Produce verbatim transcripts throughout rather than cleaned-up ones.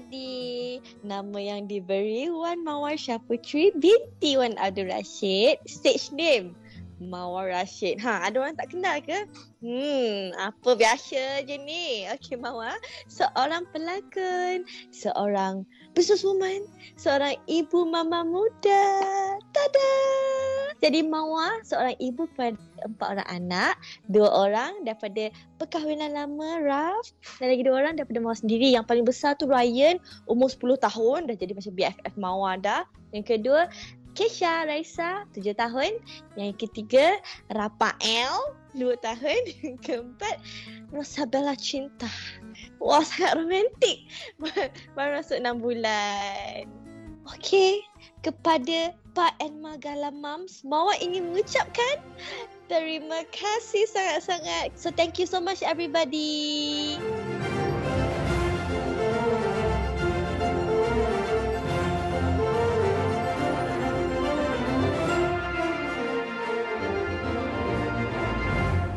tadi. Nama yang diberi Wan Mawar Syaputri Binti Wan Abdul Rashid. Stage name Mawar Rashid. Ha, ada orang tak kenal ke? Hmm, apa biasa je ni. Okey, Mawar seorang pelakon, seorang businesswoman, seorang ibu mama muda. Tada! Jadi Mawar seorang ibu kepada empat orang anak, dua orang daripada perkahwinan lama Raf dan lagi dua orang daripada Mawar sendiri. Yang paling besar tu Brian, umur sepuluh tahun dah jadi macam B F F Mawar dah. Yang kedua Keisha Raisa, tujuh tahun. Yang ketiga Raphael, dua tahun. Yang keempat Rosabella Cinta. Wah, sangat romantik. Baru masuk enam bulan. Okey, kepada Pa and Ma Gala Moms, Mawar ingin mengucapkan terima kasih sangat-sangat. So thank you so much everybody.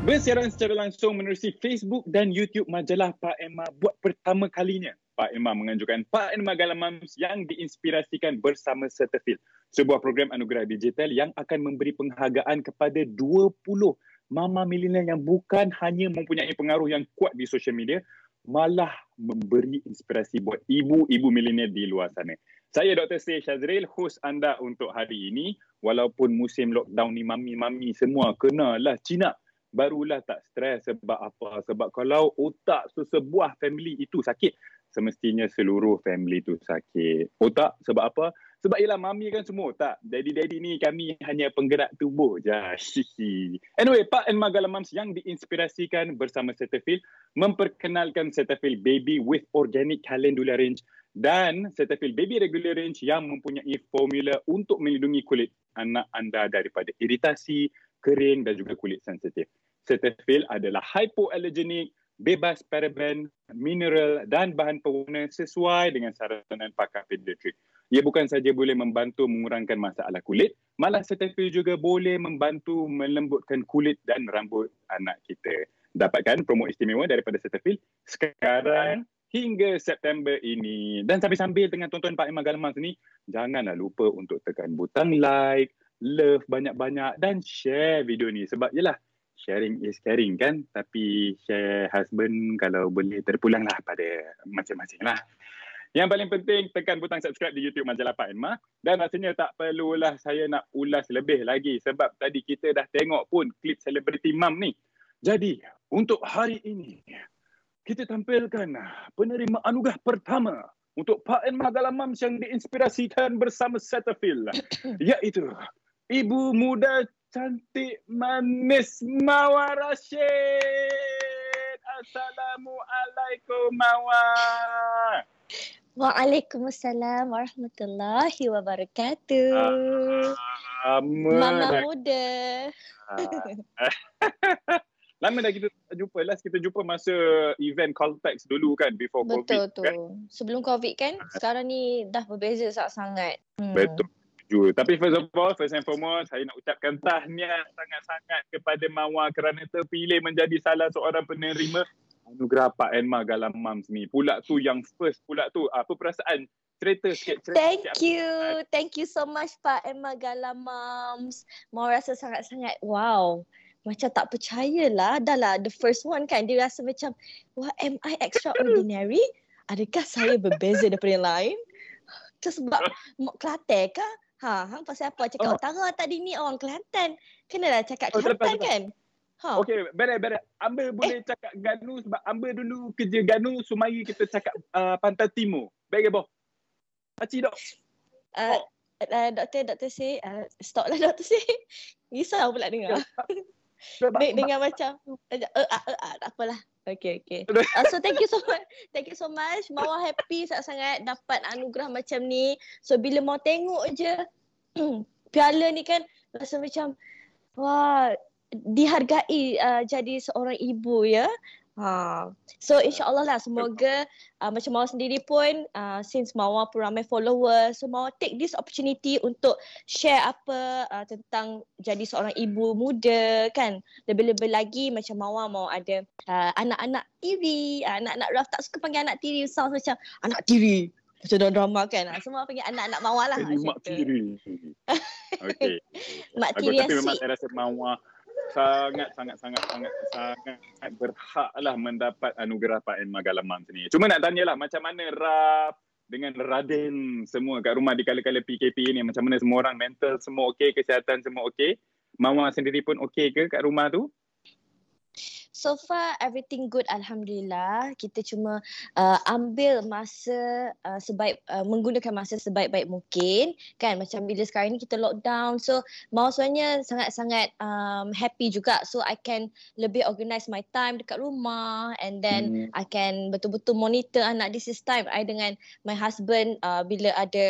Bersiaran secara langsung menerusi Facebook dan YouTube majalah Pa and Ma buat pertama kalinya. Pa and Ma menganjurkan Pa and Ma Gala Moms yang diinspirasikan bersama Cetaphil, sebuah program anugerah digital yang akan memberi penghargaan kepada dua puluh mama milenial yang bukan hanya mempunyai pengaruh yang kuat di social media, malah memberi inspirasi buat ibu-ibu milenial di luar sana. Saya Doktor Seh Shazril, host anda untuk hari ini. Walaupun musim lockdown ni mami-mami semua kenalah jinak. Barulah tak stres sebab apa? Sebab kalau otak sesebuah family itu sakit, semestinya seluruh family itu sakit. Otak sebab apa? Sebab ialah mami kan semua otak. Daddy-daddy ni kami hanya penggerak tubuh je. Anyway, Pa and Ma Gala Moms yang diinspirasikan bersama Cetaphil memperkenalkan Cetaphil Baby with Organic Calendula Range dan Cetaphil Baby Regular Range yang mempunyai formula untuk melindungi kulit anak anda daripada iritasi, kering dan juga kulit sensitif. Cetaphil adalah hypoallergenic, bebas paraben, mineral dan bahan pewarna sesuai dengan saranan pakar pediatrik. Ia bukan saja boleh membantu mengurangkan masalah kulit, malah Cetaphil juga boleh membantu melembutkan kulit dan rambut anak kita. Dapatkan promo istimewa daripada Cetaphil sekarang hingga September ini. Dan sambil-sambil tengah tonton Pa and Ma Gala Moms ni, janganlah lupa untuk tekan butang like, love banyak-banyak dan share video ni. Sebab yelah, sharing is caring kan. Tapi share husband kalau boleh terpulanglah pada masing-masing lah. Yang paling penting, tekan butang subscribe di YouTube majalah Pa and Ma. Dan rasanya tak perlulah saya nak ulas lebih lagi. Sebab tadi kita dah tengok pun klip Celebrity Mom ni. Jadi, untuk hari ini, kita tampilkan penerima anugerah pertama untuk Pa and Ma Gala Moms yang diinspirasikan bersama Cetaphil, iaitu ibu muda cantik manis Mawar Rashid. Assalamualaikum Mawar. Waalaikumsalam warahmatullahi wabarakatuh. Ah, Mama dah muda. Ah. Lama dah kita jumpa. Last kita jumpa masa event Caltex dulu kan, before Betul COVID. Betul tu. Kan? Sebelum COVID kan, sekarang ni dah berbeza sangat-sangat. Hmm. Betul. Tapi first of all, first and foremost, saya nak ucapkan tahniah sangat-sangat kepada Mawar kerana terpilih menjadi salah seorang penerima anugerah Pa and Ma Gala Moms ni. Pula tu yang first pula tu. Apa perasaan? Cerita sikit. Cerita Thank sikit. you. Thank you so much Pa and Ma Gala Moms. Mawar rasa sangat-sangat wow. Macam tak percayalah. Dah lah the first one kan. Dia rasa macam, wah, am I extraordinary? Adakah saya berbeza daripada yang lain? Sebab Kelantan kah? Ha, hang pasal apa? Cakap oh. utara tadi ni orang Kelantan. Kenalah cakap oh, Kelantan kan? Ha. Okay, berat-berat. Ambil eh. boleh cakap Ganu sebab ambil dulu kerja Ganu. Sumari kita cakap uh, Pantai Timur. Baik ke boh? Pakcik dok. Uh, oh. uh, doktor, doktor Seh. Uh, stop lah doktor Seh. Risau pula dengar. Dengan macam uh, uh, uh, tak apalah. Okay, okay. Uh, so thank you so much. Thank you so much. Mawar happy sangat-sangat dapat anugerah macam ni. So bila mau tengok je piala ni kan, rasa macam wah, dihargai uh, jadi seorang ibu ya. Ha. So insyaAllah lah, semoga uh, macam Mawar sendiri pun uh, since Mawar pun ramai follower, so Mawar take this opportunity untuk share apa uh, tentang jadi seorang ibu muda kan. Lebih-lebih lagi macam Mawar mau ada uh, anak-anak tiri, uh, anak-anak Raf tak suka panggil anak tiri, sounds macam anak tiri macam drama kan. So Mawar panggil anak-anak Mawar lah macam mak tiri. Okay. Mak tiri yang memang saya rasa Mawar sangat sangat sangat sangat sangat berhaklah mendapat anugerah Pa and Ma Gala Moms ni. Cuma nak tanyalah, macam mana Raf dengan Raden semua kat rumah di kala-kala P K P ni, macam mana semua orang, mental semua okey, kesihatan semua okey? Mama sendiri pun okey ke kat rumah tu? So far everything good, alhamdulillah. Kita cuma uh, ambil masa uh, sebaik uh, menggunakan masa sebaik-baik mungkin kan. Macam bila sekarang ni kita lockdown, so Mawar sebenarnya sangat-sangat um, happy juga, so I can lebih organise my time dekat rumah, and then hmm. I can betul-betul monitor anak. This is time I dengan my husband uh, bila ada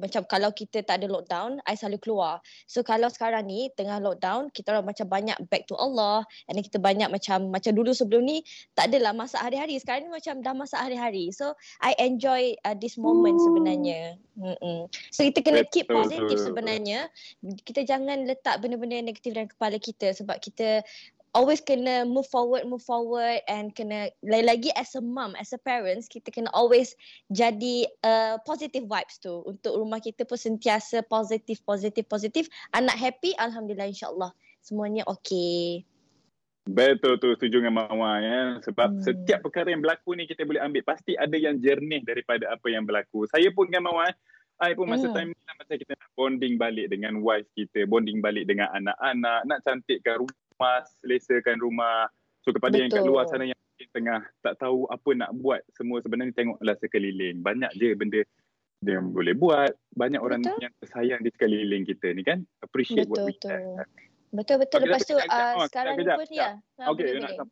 macam kalau kita tak ada lockdown, I selalu keluar. So kalau sekarang ni tengah lockdown, kita orang macam banyak back to Allah, and then kita banyak macam macam dulu sebelum ni tak adalah masak hari-hari. Sekarang ni macam dah masak hari-hari. So I enjoy uh, this moment sebenarnya. Mm-mm. So kita kena keep positive sebenarnya. Kita jangan letak benda-benda negatif dalam kepala kita, sebab kita always kena move forward, move forward, and kena lagi-lagi as a mum, as a parents, kita kena always jadi uh, positive vibes tu untuk rumah kita pun sentiasa positif, positif, positif. Anak happy, alhamdulillah, insyaAllah semuanya okey. Betul tu, setuju dengan Mawar ya. Sebab hmm. setiap perkara yang berlaku ni kita boleh ambil, pasti ada yang jernih daripada apa yang berlaku. Saya pun dengan Mawar, I pun masa hmm. time ni, masa kita nak bonding balik dengan wife kita, bonding balik dengan anak-anak, nak cantikkan rumah, selesakan rumah. So kepada Betul. yang kat luar sana yang tengah tak tahu apa nak buat semua, sebenarnya tengoklah sekeliling, banyak je benda dia boleh buat, banyak orang Betul. yang tersayang di sekeliling kita ni kan. Appreciate Betul, what we have. Betul-betul. Okay, lepas tu kejap, uh, oh, sekarang kejap, ni pun kejap. ya. Okey,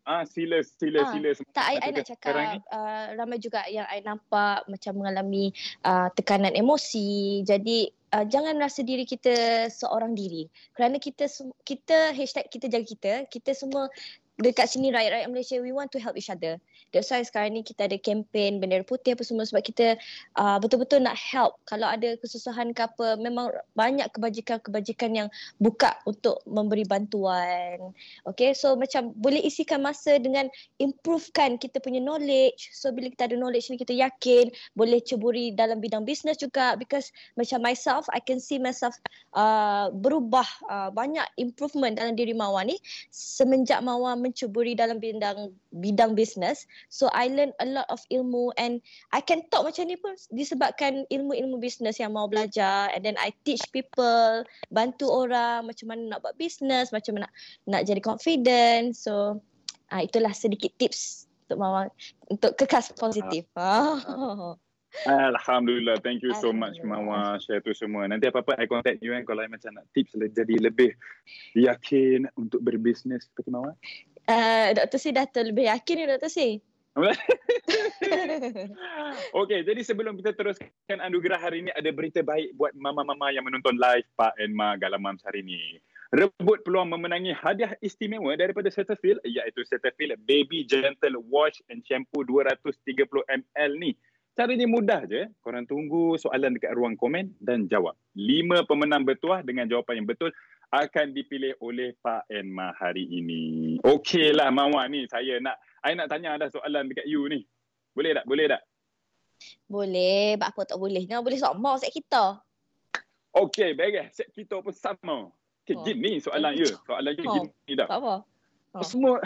ah, sila, sila, ah, sila. Tak, I, I nak cakap uh, ramai juga yang I nampak macam mengalami uh, tekanan emosi. Jadi uh, jangan rasa diri kita seorang diri. Kerana kita, kita hashtag kita jaga kita, kita semua dekat sini rakyat-rakyat Malaysia, we want to help each other. That's why sekarang ni kita ada kempen bendera putih apa semua, sebab kita uh, betul-betul nak help. Kalau ada kesusahan ke apa, memang banyak kebajikan-kebajikan yang buka untuk memberi bantuan. Okay, so macam boleh isikan masa dengan improvekan kita punya knowledge. So bila kita ada knowledge ni, kita yakin boleh ceburi dalam bidang bisnes juga, because macam myself, I can see myself uh, berubah uh, banyak improvement dalam diri Mawar ni semenjak Mawar mencuburi dalam bidang bidang bisnes. So I learn a lot of ilmu, and I can talk macam ni pun disebabkan ilmu-ilmu bisnes yang Mawar belajar, and then I teach people, bantu orang macam mana nak buat bisnes, macam mana nak, nak jadi confident. So uh, itulah sedikit tips untuk Mawar untuk kekas positif. Oh. Alhamdulillah, thank you so much Mawar share tu semua. Nanti apa-apa I contact you kan, kalau I macam nak tips jadi lebih yakin untuk berbisnes seperti Mawar. Uh, Doktor Seh dah terlebih yakin ni Doktor Seh. Okey, jadi sebelum kita teruskan anugerah hari ini, ada berita baik buat mama-mama yang menonton live Pa and Ma Gala Moms hari ini. Rebut peluang memenangi hadiah istimewa daripada Cetaphil, iaitu Cetaphil Baby Gentle Wash and Shampoo dua ratus tiga puluh mililiter ni. Caranya mudah je. Korang tunggu soalan dekat ruang komen dan jawab. Lima pemenang bertuah dengan jawapan yang betul akan dipilih oleh Pa and Ma hari ini. Okeylah Mawar ni, saya nak I nak tanya ada soalan dekat you ni. Boleh tak? Boleh tak? Boleh. Apa tak boleh? Jangan boleh sok mau set kita. Okey, baiklah. Set kita pun sama. Okey, oh. gini soalan you. Soalan you oh. gini dah. Tak apa. Oh. Semua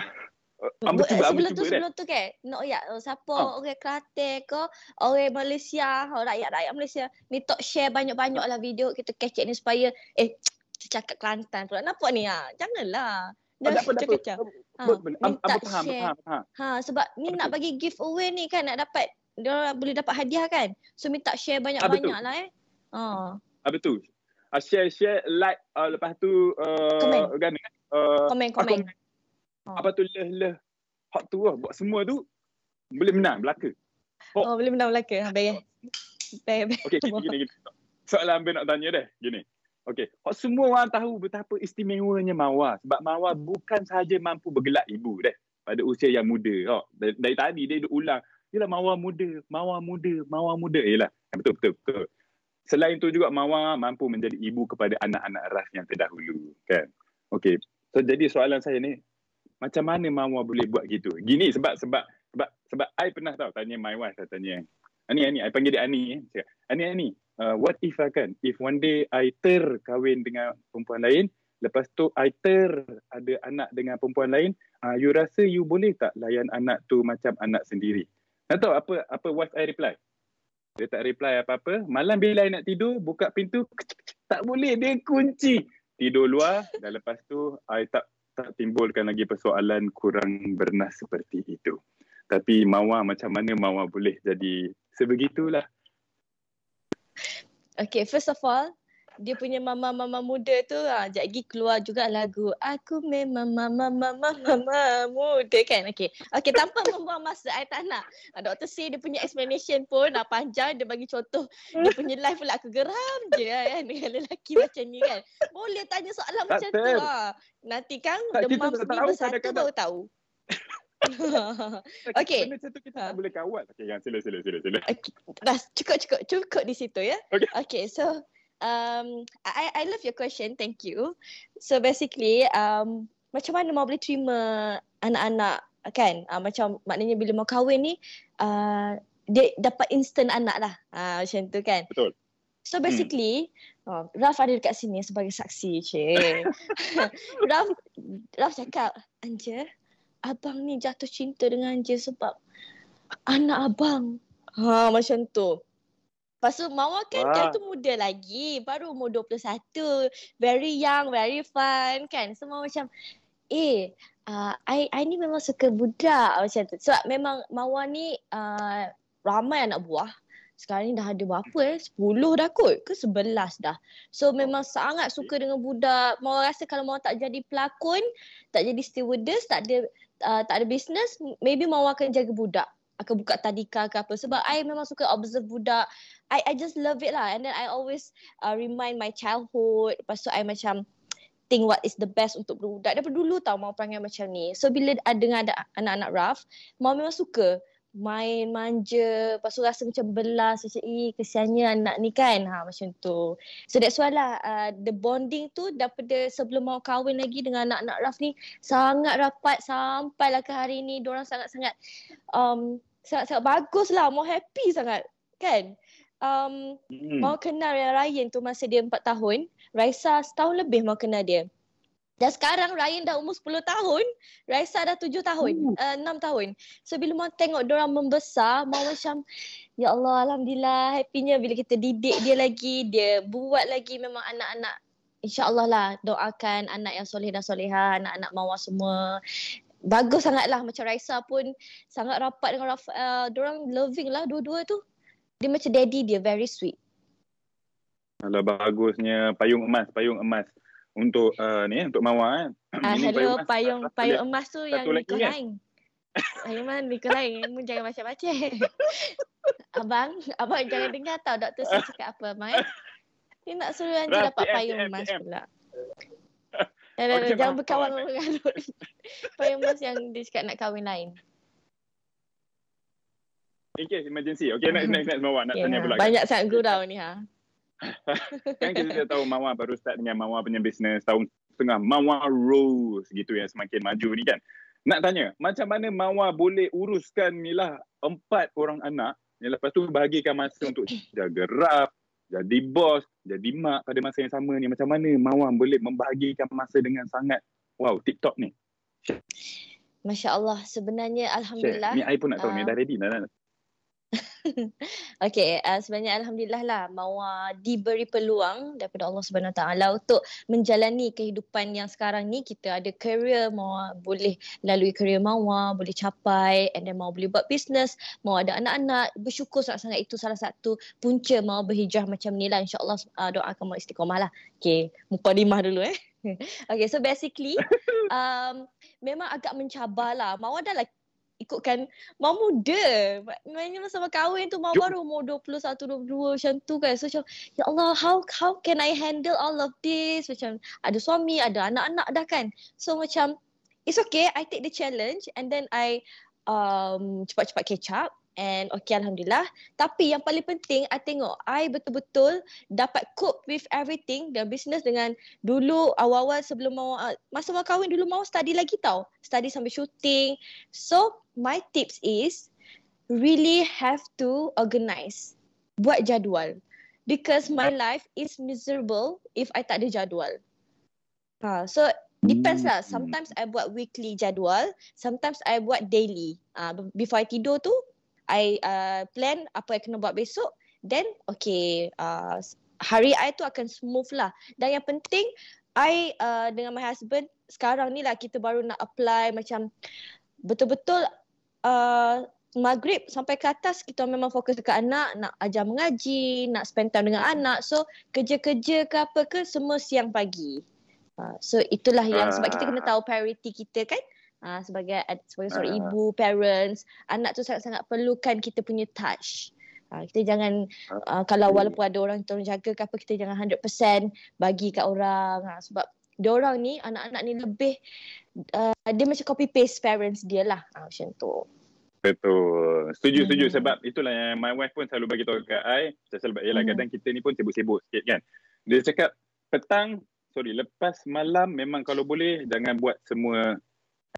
Ambil cuba, ambil sebelum, cuba, tu, sebelum tu kan, nak no, ya, siapa ha. orang Kelantan ke, orang Malaysia, rakyat-rakyat Malaysia ni tok share banyak-banyak lah video kita kecek ni supaya eh cakap Kelantan pula. Nampak ni ha? Janganlah. Jangan kecek-kecek. Ha, minta share. Ha, sebab ni nak bagi giveaway ni kan, nak dapat, dia boleh dapat hadiah kan. So minta share banyak-banyak lah eh. Ha. Habis tu, share-share, like, uh, lepas tu uh, komen. Uh, komen, komen. Ah, komen. Oh. Apa tu leh-leh hak tu lah, buat semua tu boleh menang belaka. Hop. Oh, boleh menang belaka. Baik. Baik. Okey, gini gini. Soalan ambil nak tanya deh. Gini. Okey, semua orang tahu betapa istimewanya Mawar sebab Mawar bukan sahaja mampu bergelak ibu dah pada usia yang muda. Oh, dari, dari tadi dia duk ulang, yalah Mawar muda, Mawar muda, Mawar muda. Yalah, betul betul betul. Selain itu juga Mawar mampu menjadi ibu kepada anak-anak ras yang terdahulu, kan? Okey. So jadi soalan saya ni, macam mana Mawar boleh buat gitu? Gini sebab sebab sebab sebab I pernah tau tanya my wife, saya tanya Ani, Ani, I panggil dia Ani, eh. Cakap, Ani, Ani, uh, what if I kan? If one day I terkahwin dengan perempuan lain, lepas tu I ter ada anak dengan perempuan lain, uh, you rasa you boleh tak layan anak tu macam anak sendiri? Tak tahu apa apa wife I reply. Dia tak reply apa-apa. Malam bila I nak tidur, buka pintu, tak boleh, dia kunci. Tidur luar dan lepas tu I tak tak timbulkan lagi persoalan kurang bernas seperti itu. Tapi Mawar, macam mana Mawar boleh jadi sebegitulah? Okay, first of all, dia punya mama-mama muda tu, sekejap lagi keluar juga lagu Aku Memang Mama-Mama Muda, kan? Okay, okay, tanpa membuang masa, I tak nak Doktor Seh dia punya explanation pun ah, panjang. Dia bagi contoh, dia punya live pula aku geram je kan dengan lelaki macam ni, kan? Boleh tanya soalan tak macam ter. tu lah. Nanti kan demam seribu satu baru tahu. Okey. Benda satu kita tak boleh kawal. Okey, yang sila sila sila sila. Okay. Dah cukup cukup cukup di situ ya. Okey, okay, so um I I love your question. Thank you. So basically um macam mana mau boleh terima anak-anak, kan? Uh, macam maknanya bila mau kahwin ni uh, dia dapat instant anak lah. Uh, macam tu kan. Betul. So basically, hmm. oh, Raf ada dekat sini sebagai saksi, cik. Raf Raf cakap, Anje, abang ni jatuh cinta dengan Anje sebab anak abang. Ha, macam tu. Lepas tu Mawar kan ah. tu muda lagi. Baru umur dua puluh satu. Very young, very fun, kan? Semua macam, eh, uh, I, I ni memang suka budak. Macam tu. Sebab memang Mawar ni uh, ramai anak buah. Sekarang ni dah ada berapa eh? sepuluh dah kot ke sebelas dah. So memang sangat suka dengan budak. Mawar rasa kalau Mawar tak jadi pelakon, tak jadi stewardess, tak ada uh, tak ada bisnes, maybe Mawar akan jaga budak. Akan buka tadika ke apa. Sebab I memang suka observe budak. I I just love it lah. And then I always uh, remind my childhood. Lepas tu I macam think what is the best untuk budak. Daripada dulu tau Mawar perangai macam ni. So bila dengan ada anak-anak Raf, Mawar memang suka. Main, manja, lepas tu rasa macam belas, macam eh kesiannya anak ni kan, ha, macam tu. So that's why lah uh, the bonding tu daripada sebelum mau kahwin lagi dengan anak-anak Raf ni sangat rapat sampailah ke hari ni. Diorang sangat-sangat um, sangat-sangat bagus lah, mau happy sangat kan. um, hmm. Mau kenal yang Ryan tu masa dia empat tahun, Raisa setahun lebih mau kenal dia. Dan sekarang Ryan dah umur sepuluh tahun, Raisa dah tujuh tahun, uh, enam tahun. So bila Mawar tengok diorang membesar, Mawar macam, ya Allah, Alhamdulillah, happynya bila kita didik dia lagi, dia buat lagi. Memang anak-anak, insyaAllah lah, doakan anak yang soleh dan soleha, anak-anak Mawar semua. Bagus sangat lah, macam Raisa pun sangat rapat dengan Raphael, diorang loving lah dua-dua tu. Dia macam daddy dia, very sweet. Alah, bagusnya, payung emas, payung emas. Untuk uh, ni, untuk Mawar kan. Ah, hello, payung, payung, payung emas tu yang Nico lain. Payung emas Nico lain. Kamu jangan macam-macam. Abang, abang jangan dengar tau Doktor Seh cakap apa, abang. Eh? Dia nak suruh Anje dapat payung emas pula. Jangan berkawan dengan payung emas yang dia cakap nak kahwin lain. In case emergency. Okay, next, next, next Mawar. Nak tanya pula. Banyak sangat gurau ni, ha. Kan kita tahu Mawar baru start dengan Mawar punya bisnes tahun setengah, Mawar Rose gitu yang semakin maju ni kan. Nak tanya, macam mana Mawar boleh uruskan ni lah empat orang anak yang lepas tu bahagikan masa untuk jaga Raf, jadi bos, jadi mak pada masa yang sama ni. Macam mana Mawar boleh membahagikan masa dengan sangat wow, TikTok ni? Masya Allah, sebenarnya Alhamdulillah. Ni I pun nak tahu uh... ni, dah ready dah. Okay, uh, sebenarnya Alhamdulillah lah Mawar diberi peluang daripada Allah subhanahu wa taala untuk menjalani kehidupan yang sekarang ni. Kita ada career, Mawar boleh lalui career Mawar, boleh capai, and then Mawar boleh buat bisnes, Mawar ada anak-anak. Bersyukur sangat-sangat, itu salah satu punca Mawar berhijrah macam ni lah. InsyaAllah uh, doakan Mawar istiqomah lah. Okay, mukadimah dulu eh. Okay, so basically um, memang agak mencabar lah. Mawar dah lah ikutkan mau muda. Maknanya masa kahwin tu mau baru umur dua puluh satu, dua puluh dua macam tu kan. So macam, ya Allah, how how can I handle all of this? Macam ada suami, ada anak-anak dah kan. So macam it's okay, I take the challenge and then I um, cepat-cepat catch up. And okay, Alhamdulillah. Tapi yang paling penting, I tengok I betul-betul dapat cope with everything, the business dengan dulu awal-awal sebelum mau, masa mau kahwin dulu mau study lagi tau. Study sambil shooting. So, my tips is really have to organise. Buat jadual. Because my life is miserable if I tak ada jadual. Ha, so, depends lah. Sometimes I buat weekly jadual. Sometimes I buat daily. Ha, before I tidur tu, I uh, plan apa yang kena buat besok. Then okay, uh, hari I tu akan smooth lah. Dan yang penting I uh, dengan my husband sekarang ni lah, kita baru nak apply macam betul-betul uh, Maghrib sampai ke atas kita memang fokus dekat anak. Nak ajar mengaji, nak spend time dengan anak. So kerja-kerja ke apa ke semua siang pagi. uh, So itulah yang sebab kita kena tahu priority kita kan. Uh, sebagai sebagai seorang uh. ibu, parents, anak tu sangat-sangat perlukan kita punya touch. Uh, kita jangan, uh, kalau walaupun ada orang tolong jaga ke apa, kita jangan one hundred percent bagi kat orang. Uh, sebab diorang ni, anak-anak ni lebih, uh, dia macam copy-paste parents dia lah. Uh, macam tu. Betul. Setuju-setuju. Hmm. Sebab itulah yang my wife pun selalu bagi tahu kat I. Sebab ialah hmm. kadang kita ni pun sibuk-sibuk sikit kan. Dia cakap, petang, sorry, lepas malam memang kalau boleh jangan buat semua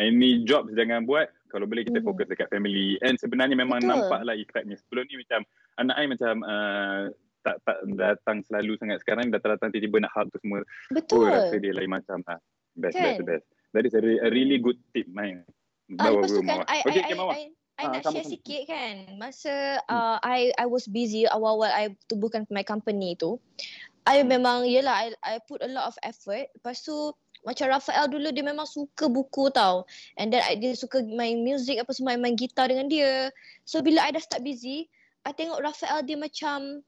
any jobs jangan buat. Kalau boleh kita fokus dekat family. And sebenarnya memang betul, nampaklah efeknya. Sebelum ni macam anak saya macam uh, tak, tak datang selalu sangat. Sekarang ni datang-datang tiba-tiba nak hal tu semua. Betul. Oh, rasa dia lain macam lah. Best, kan? best, best. That is a really good tip, Mai. Ah, lepas tu kan, I, okay, I, okay, I, I, I nak share sama-sama sikit kan. Masa uh, I I was busy awal-awal I tubuhkan my company tu. I memang, yelah, I, I put a lot of effort. Lepas tu, macam Raphael dulu dia memang suka buku tau. And then I, dia suka main music apa semua. I main gitar dengan dia. So bila I dah start busy, I tengok Raphael dia macam,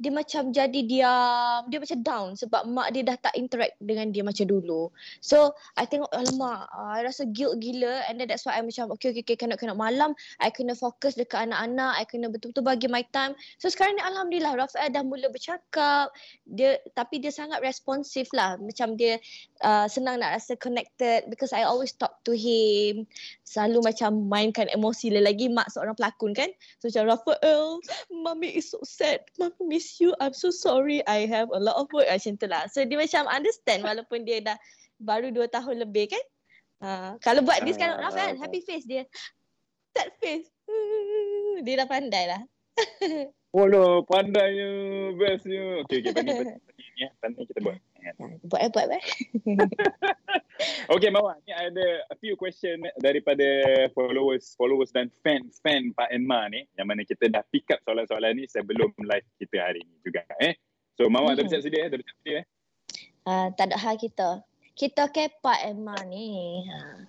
dia macam jadi diam. Dia macam down sebab mak dia dah tak interact dengan dia macam dulu. So I tengok, alamak, I rasa guilt gila. And then that's why I macam okay, okay, okay cannot, cannot. Malam I kena fokus dekat anak-anak. I kena betul-betul bagi my time. So sekarang ni Alhamdulillah Raphael dah mula bercakap. Dia, tapi dia sangat responsif lah. Macam dia Uh, senang nak rasa connected because I always talk to him. Selalu macam mainkan emosi. Lagi mak seorang pelakon kan. So macam Raphael, Mommy is so sad. Mommy miss you. I'm so sorry. I have a lot of work. Macam tu lah. So dia macam understand walaupun dia dah baru dua tahun lebih kan. Uh, kalau buat ni sekarang Raphael, happy face dia. Sad face. Dia dah pandai lah. Oh no, pandainya, bestnya. Okay, okay, pandai, pandai, pandai ni ya. Pandai kita buat. Buat eh, buat eh. Okay, Mawar. Ni ada a few question daripada followers followers dan fan-fan Pa and Ma ni. Yang mana kita dah pick up soalan-soalan ni sebelum live kita hari ni juga. Eh? So, Mawar dah bersiap sedia eh? Dah bersiap sedia eh? Uh, tak ada hal kita. Kita ke Pa and Ma ni. Uh,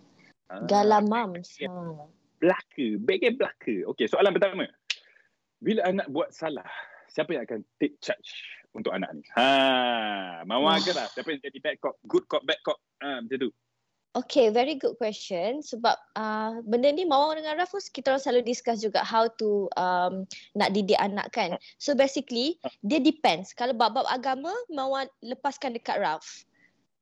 Gala Moms. Uh. Belaka. Bagian belaka. Okay, soalan pertama. Bila anak buat salah, siapa yang akan take charge untuk anak ni? Ha, Mawar ke lah? Siapa yang jadi bad cop, good cop, bad cop? Ha, macam tu. Okay, very good question. Sebab uh, benda ni Mawar dengan Raf, kita orang selalu discuss juga how to um, nak didik anak kan. So basically, dia depends. Kalau bab-bab agama, Mawar lepaskan dekat Raf.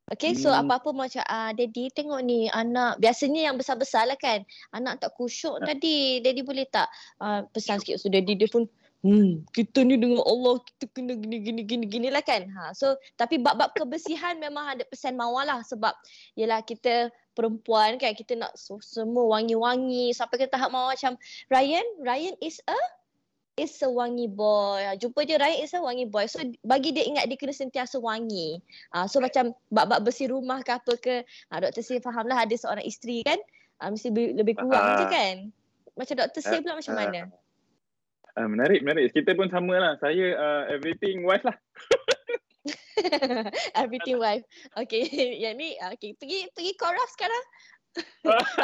Okay, so hmm. apa-apa macam, ah, Daddy tengok ni anak, biasanya yang besar-besar lah kan. Anak tak kusyuk ha. tadi, Daddy boleh tak uh, pesan sikit? So Daddy dia pun, hmm, kita ni dengan Allah, kita kena gini-gini-gini lah kan. Ha, so, tapi bab-bab kebersihan memang one hundred percent Mawar lah. Sebab, yelah kita perempuan kan, kita nak semua wangi-wangi. Sampai ke tahap Mawar macam, Ryan, Ryan is a? Is a wangi boy. Jumpa je Ryan is a wangi boy. So bagi dia ingat dia kena sentiasa wangi. Uh, so macam bab-bab bersih rumah ke apa ke. Uh, Doktor Seh fahamlah ada seorang isteri kan. Uh, mesti lebih kurang uh, je kan. Macam Doktor Seh pula uh, macam mana? Uh, menarik, menarik. Kita pun sama lah. Saya uh, everything wife lah. Everything wife. Okay. Yang ni okay. Pergi, pergi call Raf sekarang.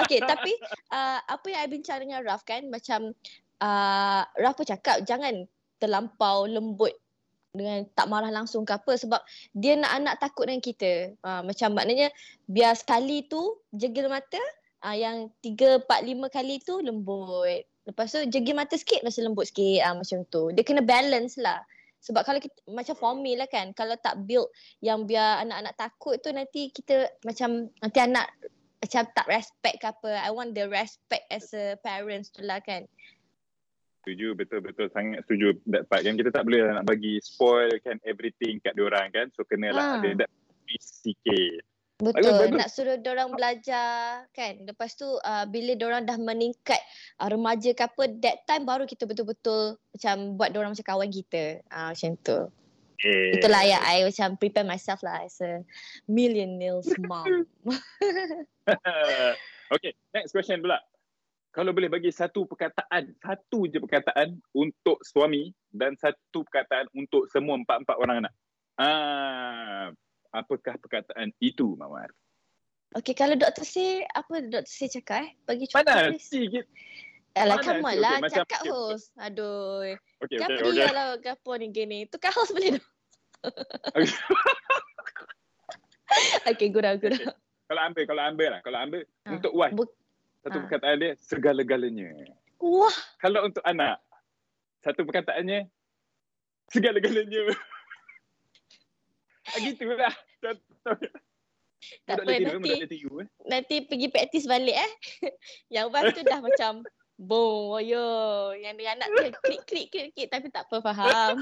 Okay. Tapi uh, apa yang saya bincang dengan Raf kan. Macam Uh, Rafa cakap jangan terlampau lembut dengan tak marah langsung ke apa sebab dia nak anak takut dengan kita. Uh, macam maknanya biar sekali tu jegil mata, uh, yang tiga, empat, lima kali tu lembut. Lepas tu jegir mata sikit masa lembut sikit, uh, macam tu. Dia kena balance lah. Sebab kalau kita, macam formil lah kan, kalau tak build yang biar anak-anak takut tu nanti kita macam, nanti anak macam tak respect ke apa. I want the respect as a parents tu lah kan. Setuju, betul-betul sangat setuju that part kan. Kita tak boleh nak bagi spoil kan everything kat diorang kan. So kenalah ha. ada that piece sikit. Betul, bagus, bagus. Nak suruh diorang belajar kan. Lepas tu uh, bila diorang dah meningkat uh, remaja ke apa, that time baru kita betul-betul macam buat diorang macam kawan kita. Uh, macam tu. Eh. Itulah ya, I macam prepare myself lah as a millennials mom. Okay, next question pula. Kalau boleh bagi satu perkataan, satu je perkataan untuk suami dan satu perkataan untuk semua empat-empat orang anak. Ah, apakah perkataan itu, Mawar? Okey, kalau Doktor Seh, apa Doktor Seh cakap eh? Bagi contoh. Mana? Alah, come on lah. Okay, cakap okay, host. Okay. Aduh. Okay, Gap okay, okay. dia lah gapo ni gini. Tukar host boleh tak? Okey, okay, gurau-gurau. Okay. Kalau ambil, kalau ambil lah. Kalau ambil, ha. untuk wife. Bu- Satu ha. perkataan dia, segala-galanya. Wah. Kalau untuk anak, satu perkataannya, segala-galanya. Begitulah. Tak apa, nanti, eh. nanti pergi praktis balik eh. Yang bang tu dah macam, boyo. Yang anak tu klik-klik-klik tapi tak apa faham.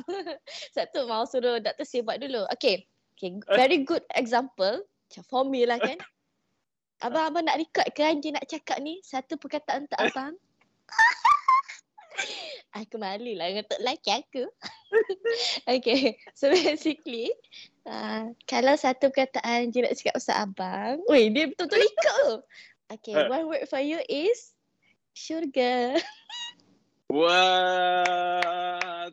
Satu mau suruh Doktor Seh buat dulu. Okay, okay. Very good example. Macam formil lah kan. Abang-abang nak record kan dia nak cakap ni satu perkataan untuk abang. Aku malulah ngetuk laki aku. Okay. So basically uh, kalau satu perkataan dia nak cakap pasal abang. Weh dia betul-betul record. Okay. One word for you is syurga. Wah.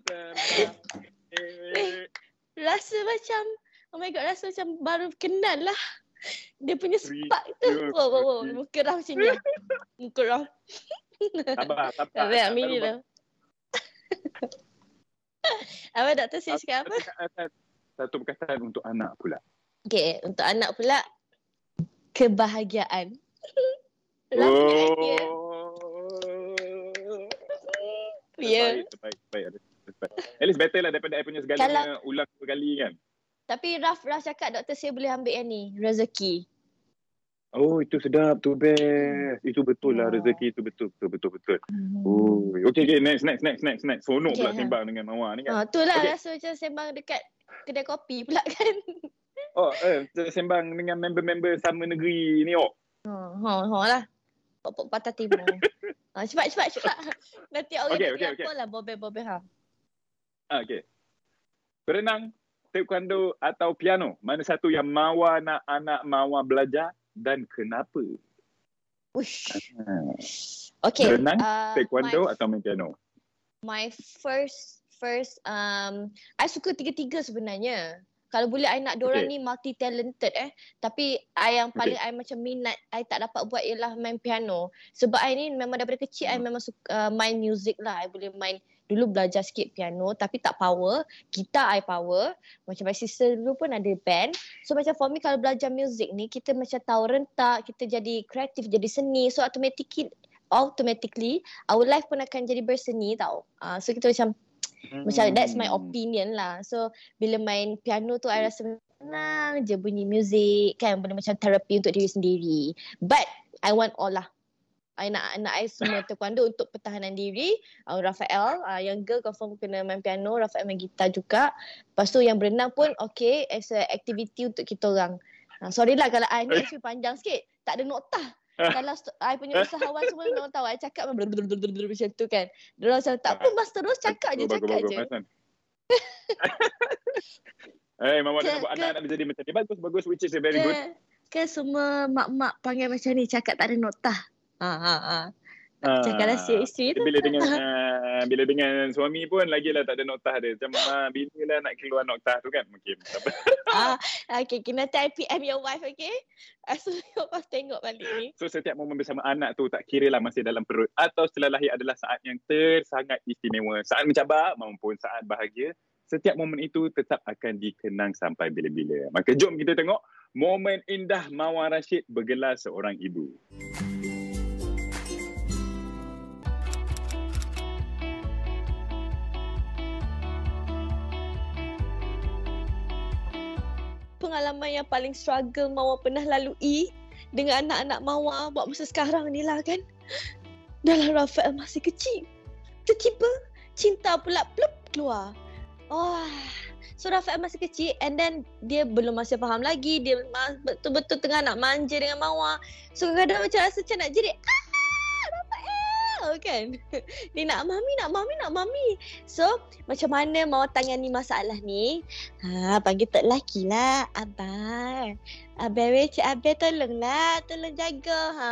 Weh, rasa macam oh my god, rasa macam baru kenal lah. Dia punya spark tu. Wah, wah, wah. Muka Raf macam ni. Muka Raf. Sabar, sabar. Sabar, ambil ni dah. Abang Doktor Seh cakap apa? Satu perkataan untuk anak pula. Okay, untuk anak pula. Kebahagiaan. Rahsia. Ya. Terbaik, terbaik. At least better lah daripada I punya segala ulang dua kali kan. Tapi Raf, Raf cakap Doktor Seh boleh ambil yang ni, rezeki. Oh, itu sedap, tu best. Itu betul lah, oh. rezeki itu betul, betul, betul, betul. Hmm. Oh, okay, okay, next, next, next, next, next. Sonok okay, pula ha. sembang dengan Mawar ni kan. Oh, tu lah okay. rasa macam sembang dekat kedai kopi pula kan. Oh, eh, sembang dengan member-member sama negeri ni, oh. Oh, oh, oh lah. Pok-pok patah timur. oh, cepat, cepat, cepat. Nanti orang okay, okay, okay. apa lah, bobel-bobel ha. Okay. Berenang, taekwondo atau piano, mana satu yang Mawar nak anak Mawar belajar dan kenapa? Ush. Ah. Okay. Berenang, uh, taekwondo my, atau main piano? My first, first, um, I suka tiga-tiga sebenarnya. Kalau boleh I nak diorang okay. ni multi talented eh. Tapi I yang paling okay. I macam minat I tak dapat buat ialah main piano. Sebab I ni memang daripada kecil hmm. I memang suka uh, main music lah. I boleh main dulu belajar sikit piano tapi tak power. Gitar I power. Macam my sister dulu pun ada band. So macam for me kalau belajar music ni kita macam tahu rentak, kita jadi kreatif, jadi seni. So automatically automatically our life pun akan jadi berseni tau. Uh, so kita macam Macam that's my opinion lah. So bila main piano tu I rasa senang je bunyi muzik kan, benda macam terapi untuk diri sendiri. But I want all lah. I nak anak I semua taekwondo untuk pertahanan diri. uh, Raphael uh, yang girl confirm kena main piano, Raphael main gitar juga. Lepas tu yang berenang pun okay as a activity untuk kita orang. uh, Sorry lah kalau I ni panjang sikit, tak ada noktah. Kalau I punya usahawan semua orang tahu I cakap macam tu kan. Diorang macam tak apa, mas terus cakap je, cakap je. Eh, Mama nak buat anak-anak jadi macam ni. Bagus, bagus, which is very good. Ke semua mak-mak panggil macam ni, cakap tak ada notah. Cakaplah si isteri tu. Bila dengan bila dengan suami pun lagilah tak ada notah dia. Macam bila lah nak keluar notah tu kan mungkin. Ah, okay, kena tell P M your wife, okay? Asal lepas tengok balik ni. So setiap momen bersama anak tu tak kira lah masih dalam perut atau setelah lahir adalah saat yang tersangat istimewa. Saat mencabar maupun saat bahagia, setiap momen itu tetap akan dikenang sampai bila-bila. Maka jom kita tengok momen indah Mawar Rashid bergelar seorang ibu. pengalaman yang paling struggle Mawar pernah lalui dengan anak-anak Mawar buat masa sekarang ni lah kan. Dalam Raphael masih kecil, tiba-tiba cinta pula plop keluar. Oh, so Raphael masih kecil and then dia belum masih faham lagi. Dia betul-betul tengah nak manja dengan Mawar. So kadang-kadang macam rasa macam nak jerit. Ah, Raphael kan. Dia nak mami, nak mami, nak mami. So macam mana Mawar tangani masalah ni? Ha, panggil tak lelaki lah. Abang. Abang weh, Cik Abang tolonglah, tolong jaga. Ha.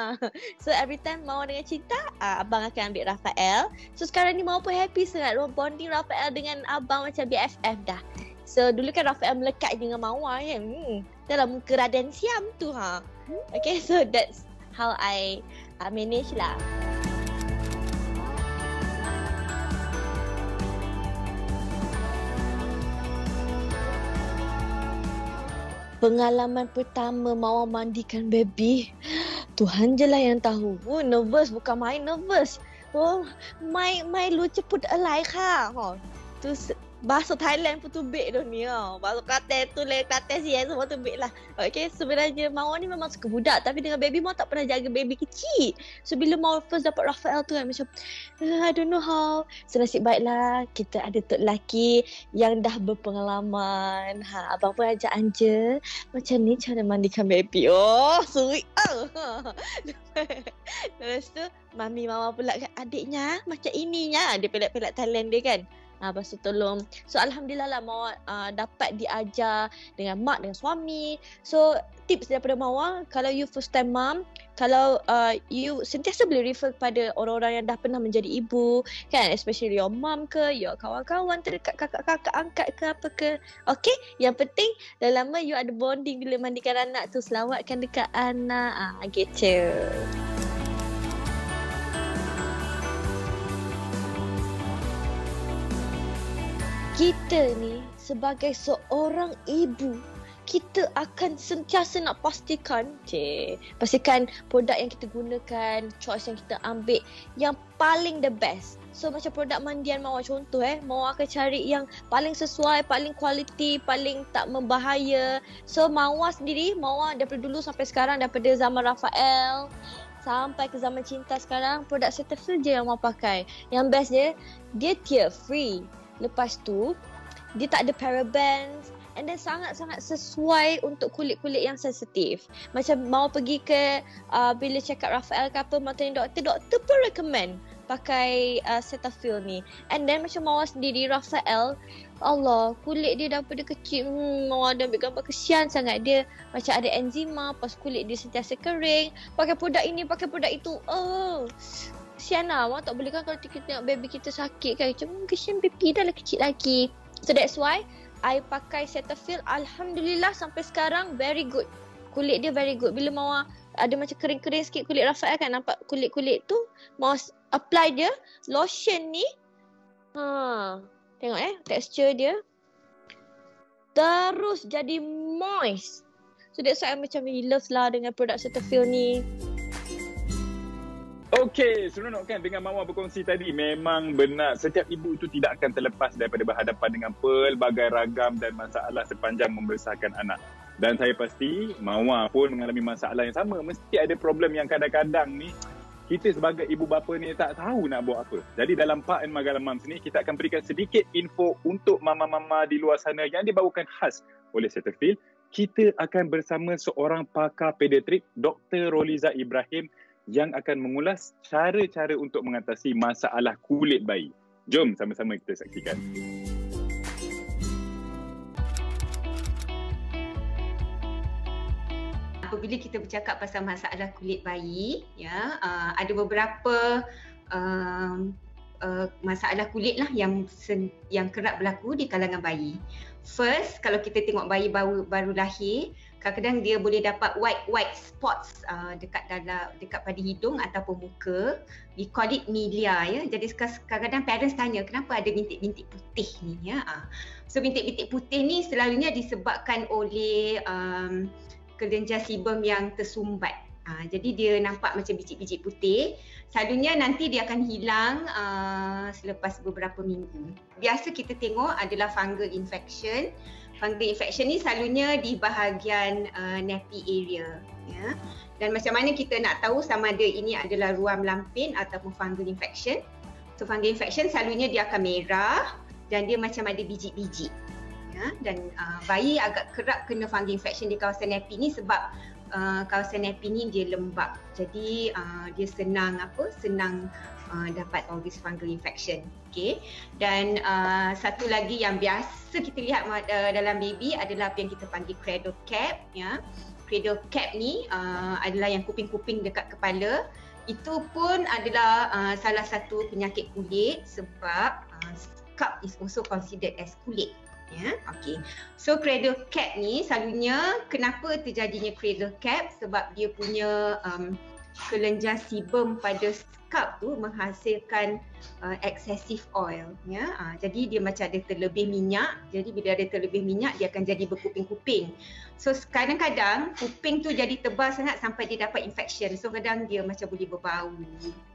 So every time Mawar dengan Cinta, uh, abang akan ambil Raphael. So sekarang ni Mawar pun happy sangat bonding Raphael dengan abang macam B F F dah. So dulu kan Raphael melekat dengan Mawar kan. Hmm. Dalam muka Raden Siam tu ha. Okay, so that's how I uh, manage lah. Pengalaman pertama Mawar mandikan baby, Tuhan je lah yang tahu. Oh, nervous, bukan main nervous. Oh, my my lu ceput alai kah. Ha. Tu bahasa Thailand pun tubik tu ni. Ha. Bahasa kata tu le kata si semua tubik lah. Okey, sebenarnya Mawar ni memang suka budak tapi dengan baby Mawar tak pernah jaga baby kecil. So bila Mawar first dapat Raphael tu kan macam I don't know how. So nasib baiklah kita ada tok lelaki yang dah berpengalaman. Ha, abang pun ajak anje macam ni cara mandikan baby. Oh, sweet. Oh. Lepas tu mami Mawar pula kat adiknya macam ininya. Dia pelat-pelat Thailand dia kan. Ah, lepas tu tolong. So alhamdulillah lah Mawar uh, dapat diajar dengan mak, dengan suami. So tips daripada Mawar, kalau you first time mom, kalau uh, you sentiasa boleh refer kepada orang-orang yang dah pernah menjadi ibu kan, especially your mom ke, your kawan-kawan terdekat, kakak-kakak angkat ke apa ke. Okay, yang penting dah lama you ada bonding bila mandikan anak tu, selawatkan dekat anak. Ah, gitu. Kita ni sebagai seorang ibu, kita akan sentiasa nak pastikan, okay, pastikan produk yang kita gunakan, choice yang kita ambil yang paling the best. So macam produk mandian Mawar contoh eh, Mawar akan cari yang paling sesuai, paling kualiti, paling tak membahaya. So Mawar sendiri, Mawar daripada dulu sampai sekarang, daripada zaman Raphael sampai ke zaman Cinta sekarang, produk Cetaphil je yang Mawar pakai. Yang best je, dia tear free. Lepas tu, dia tak ada parabens and then sangat-sangat sesuai untuk kulit-kulit yang sensitif. Macam Mawar pergi ke uh, bila check up Raphael ke apa, Mawar tanya doktor, doktor pun recommend pakai uh, Cetaphil ni. And then macam Mawar sendiri, Raphael, Allah, kulit dia daripada kecil, hmm, Mawar dah ambil gambar, kesian sangat dia. Macam ada enzima, pas kulit dia sentiasa kering. Pakai produk ini, pakai produk itu, oh... kesian lah. Mawar tak boleh kan kalau kita tengok baby kita sakit kan. Macam kesian baby dah lah kecil lagi. So that's why I pakai Cetaphil. Alhamdulillah sampai sekarang very good. Kulit dia very good. Bila Mawar ada macam kering-kering sikit kulit Raphael kan, nampak kulit-kulit tu, Mawar apply dia. Lotion ni. Ha, tengok eh tekstur dia. Terus jadi moist. So that's why I macam in love lah dengan produk Cetaphil ni. Okey, seronok kan dengan Mawar berkongsi tadi. Memang benar, setiap ibu itu tidak akan terlepas daripada berhadapan dengan pelbagai ragam dan masalah sepanjang membesarkan anak. Dan saya pasti Mawar pun mengalami masalah yang sama. Mesti ada problem yang kadang-kadang ni kita sebagai ibu bapa ni tak tahu nak buat apa. Jadi dalam Pa and Ma Gala Moms ni kita akan berikan sedikit info untuk mama-mama di luar sana yang dibawakan khas oleh Cetaphil. Kita akan bersama seorang pakar pediatrik, Doktor Roliza Ibrahim, yang akan mengulas cara-cara untuk mengatasi masalah kulit bayi. Jom sama-sama kita saksikan. Apabila kita bercakap pasal masalah kulit bayi, ya, uh, ada beberapa uh, uh, masalah kulit lah yang yang kerap berlaku di kalangan bayi. First, kalau kita tengok bayi baru, baru lahir, kadang-kadang dia boleh dapat white white spots uh, dekat dalam dekat pada hidung ataupun muka. We call it milia ya. Jadi kadang-kadang parents tanya kenapa ada bintik-bintik putih ni ya. Uh. So bintik-bintik putih ni selalunya disebabkan oleh um, kelenjar sebum yang tersumbat. Uh, jadi dia nampak macam biji-biji putih. Selalunya nanti dia akan hilang uh, selepas beberapa minggu. Biasa kita tengok adalah fungal infection, fungal infection ni selalunya di bahagian uh, nappy area, ya. Dan macam mana kita nak tahu sama ada ini adalah ruam lampin ataupun fungal infection? So fungal infection selalunya dia akan merah dan dia macam ada biji-biji, ya. Dan uh, bayi agak kerap kena fungal infection di kawasan nappy ni sebab uh, kawasan nappy ni dia lembap. Jadi uh, dia senang apa? Senang Uh, dapat all this fungal infection, okay. Dan uh, satu lagi yang biasa kita lihat uh, dalam baby adalah apa yang kita panggil cradle cap, ya. Cradle cap ni uh, adalah yang kuping-kuping dekat kepala. Itu pun adalah uh, salah satu penyakit kulit sebab uh, scab is also considered as kulit, ya, okay. So cradle cap ni selalunya kenapa terjadinya cradle cap? Sebab dia punya um, kelenjar sebum pada scab tu menghasilkan uh, excessive oil, ya. Uh, jadi dia macam ada terlebih minyak. Jadi bila ada terlebih minyak dia akan jadi berkuping-kuping. So kadang-kadang kuping tu jadi tebal sangat sampai dia dapat infection. So kadang dia macam boleh berbau.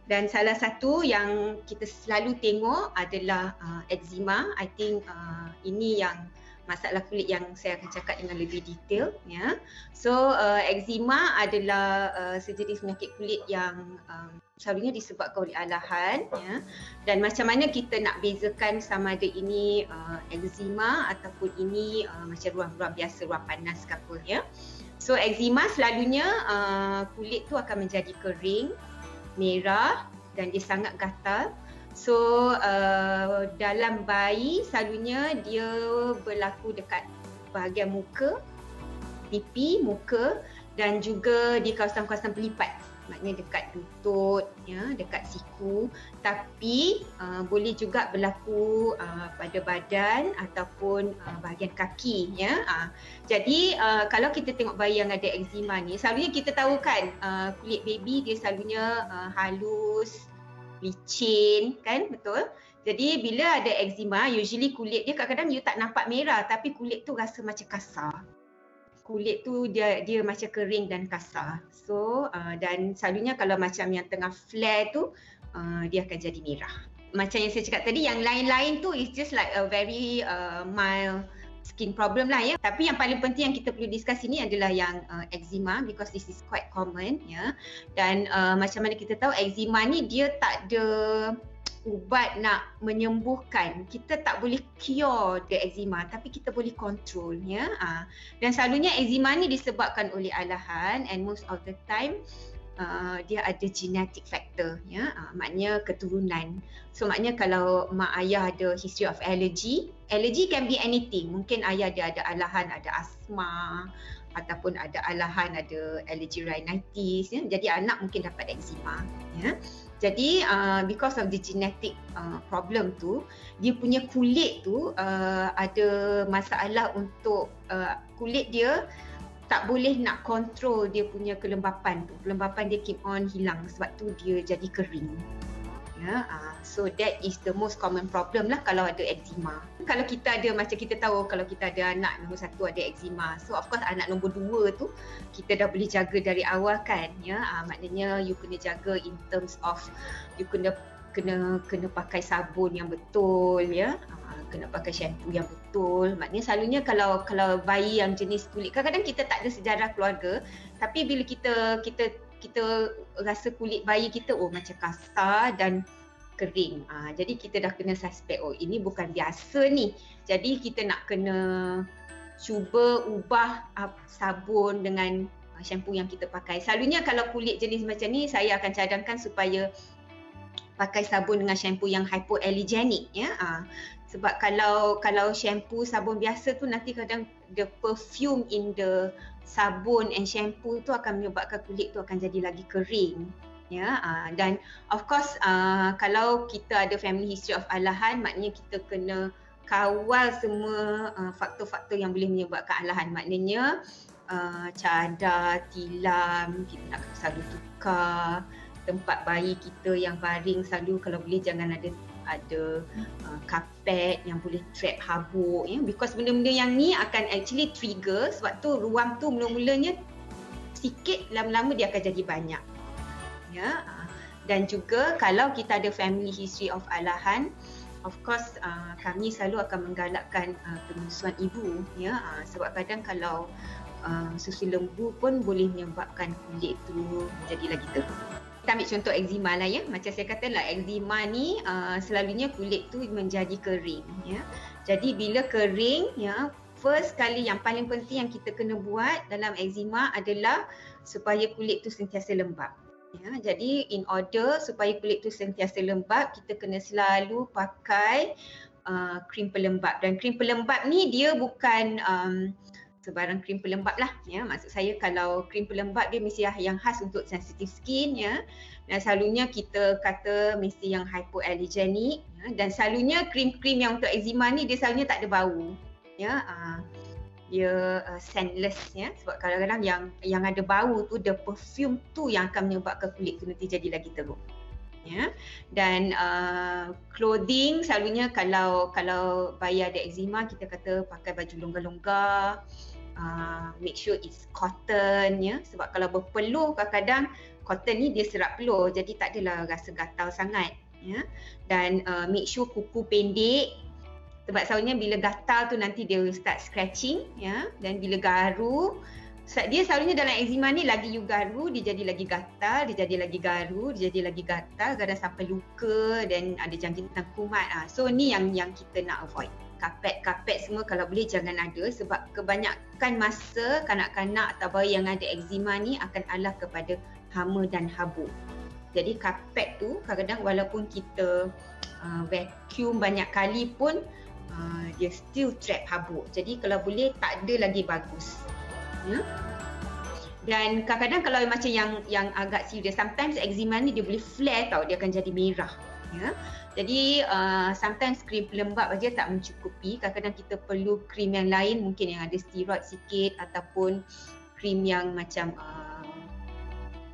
Dan salah satu yang kita selalu tengok adalah uh, eczema. I think uh, ini yang masalah kulit yang saya akan cakap dengan lebih detail, ya. So uh, eczema adalah uh, sejenis penyakit kulit yang um, selalunya disebabkan oleh alahan, ya. Dan macam mana kita nak bezakan sama ada ini uh, eczema ataupun ini uh, macam ruam-ruam biasa, ruam panas ke apa, ya. So eczema selalunya uh, kulit tu akan menjadi kering, merah dan dia sangat gatal. So uh, dalam bayi selalunya dia berlaku dekat bahagian muka, pipi, muka dan juga di kawasan-kawasan pelipat. Maknanya dekat lutut, ya, dekat siku, tapi uh, boleh juga berlaku uh, pada badan ataupun uh, bahagian kaki, ya. Uh, jadi uh, kalau kita tengok bayi yang ada eczema ni, selalunya kita tahu kan uh, kulit baby dia selalunya uh, halus, licin, kan, betul. Jadi bila ada eczema, usually kulit dia kadang-kadang you tak nampak merah tapi kulit tu rasa macam kasar. Kulit tu dia dia macam kering dan kasar. So uh, dan selalunya kalau macam yang tengah flare tu uh, dia akan jadi merah. Macam yang saya cakap tadi, yang lain-lain tu is just like a very uh, mild skin problem lah, ya. Tapi yang paling penting yang kita perlu discuss ini adalah yang uh, eczema because this is quite common, ya. Dan uh, macam mana kita tahu eczema ni dia tak ada ubat nak menyembuhkan. Kita tak boleh cure the eczema tapi kita boleh control, ya. Uh. Dan selalunya eczema ni disebabkan oleh alahan and most of the time Uh, dia ada genetic factor, ya. Uh, maknanya keturunan. So maknanya kalau mak ayah ada history of allergy, allergy can be anything. Mungkin ayah dia ada alahan, ada asma ataupun ada alahan, ada allergy rhinitis, ya. Jadi anak mungkin dapat eczema, ya. Jadi uh, because of the genetic uh, problem tu, dia punya kulit tu uh, ada masalah untuk uh, kulit dia tak boleh nak kontrol dia punya kelembapan tu. Kelembapan dia keep on hilang sebab tu dia jadi kering, ya. Uh, so that is the most common problem lah kalau ada eczema. Kalau kita ada, macam kita tahu kalau kita ada anak nombor satu ada eczema, so of course anak nombor dua tu kita dah boleh jaga dari awal, kan, ya. Uh, maknanya you kena jaga in terms of you kena kena kena pakai sabun yang betul, ya. Uh, kena pakai shampoo yang betul. Maknanya selalunya kalau kalau bayi yang jenis kulit, kadang-kadang kita tak ada sejarah keluarga, tapi bila kita kita kita rasa kulit bayi kita oh macam kasar dan kering. Uh, jadi kita dah kena suspect oh ini bukan biasa ni. Jadi kita nak kena cuba ubah uh, sabun dengan uh, shampoo yang kita pakai. Selalunya kalau kulit jenis macam ni saya akan cadangkan supaya pakai sabun dengan shampoo yang hypoallergenic, ya. Uh, sebab kalau kalau shampoo sabun biasa tu nanti kadang the perfume in the sabun and shampoo tu akan menyebabkan kulit tu akan jadi lagi kering, ya. Uh, dan of course uh, kalau kita ada family history of alahan, maknanya kita kena kawal semua uh, faktor-faktor yang boleh menyebabkan alahan. Maknanya uh, cadar, tilam, kita nak selalu tukar. Tempat bayi kita yang baring selalu kalau boleh jangan ada ada uh, kapet yang boleh trap habuk, ya, because benda-benda yang ni akan actually trigger. Sebab tu ruam tu mula-mulanya sikit, lama-lama dia akan jadi banyak, ya. Dan juga kalau kita ada family history of alahan, of course uh, kami selalu akan menggalakkan uh, penyusuan ibu, ya, uh, sebab kadang kalau uh, susu lembu pun boleh menyebabkan kulit tu menjadi lagi teruk. Kita ambil contoh eczema lah, ya. Macam saya kata lah, eczema ni uh, selalunya kulit tu menjadi kering, ya. Jadi bila kering, ya, first kali yang paling penting yang kita kena buat dalam eczema adalah supaya kulit tu sentiasa lembap. Ya, jadi in order supaya kulit tu sentiasa lembap, kita kena selalu pakai uh, krim pelembap. Dan krim pelembap ni dia bukan um, sebarang krim pelembap lah, ya. Maksud saya kalau krim pelembap dia mesti yang khas untuk sensitive skin, ya. Dan selalunya kita kata mesti yang hypoallergenic, ya. Dan selalunya krim-krim yang untuk eczema ni dia selalunya tak ada bau, ya. Uh, dia uh, scentless, ya. Sebab kadang-kadang yang yang ada bau tu, the perfume tu yang akan menyebabkan kulit tu nanti jadi lagi teruk, ya. Dan uh, clothing selalunya kalau kalau bayi ada eczema, kita kata pakai baju longgar-longgar, uh, make sure it's cotton, ya. Sebab kalau berpeluh kadang-kadang cotton ni dia serap peluh, jadi tak adalah rasa gatal sangat, ya. Dan uh, make sure kuku pendek, sebab selalunya bila gatal tu nanti dia will start scratching, ya. Dan bila garu, dia selalunya dalam eczema ni lagi you garu, dia jadi lagi gatal, dia jadi lagi garu, dia jadi lagi gatal, kadang sampai luka dan ada jangkitan kumat. Ah, so ni yang yang kita nak avoid. Kapet-kapet semua kalau boleh jangan ada, sebab kebanyakan masa kanak-kanak atau bayi yang ada eczema ni akan alah kepada hama dan habuk. Jadi kapet tu kadang-kadang walaupun kita uh, vacuum banyak kali pun uh, dia still trap habuk. Jadi kalau boleh tak ada lagi bagus. Ya? Dan kadang-kadang kalau macam yang yang agak serius, sometimes eczema ni dia boleh flare tau, dia akan jadi merah, ya. Jadi uh, sometimes krim pelembap saja tak mencukupi, kadang-kadang kita perlu krim yang lain, mungkin yang ada steroid sikit ataupun krim yang macam uh,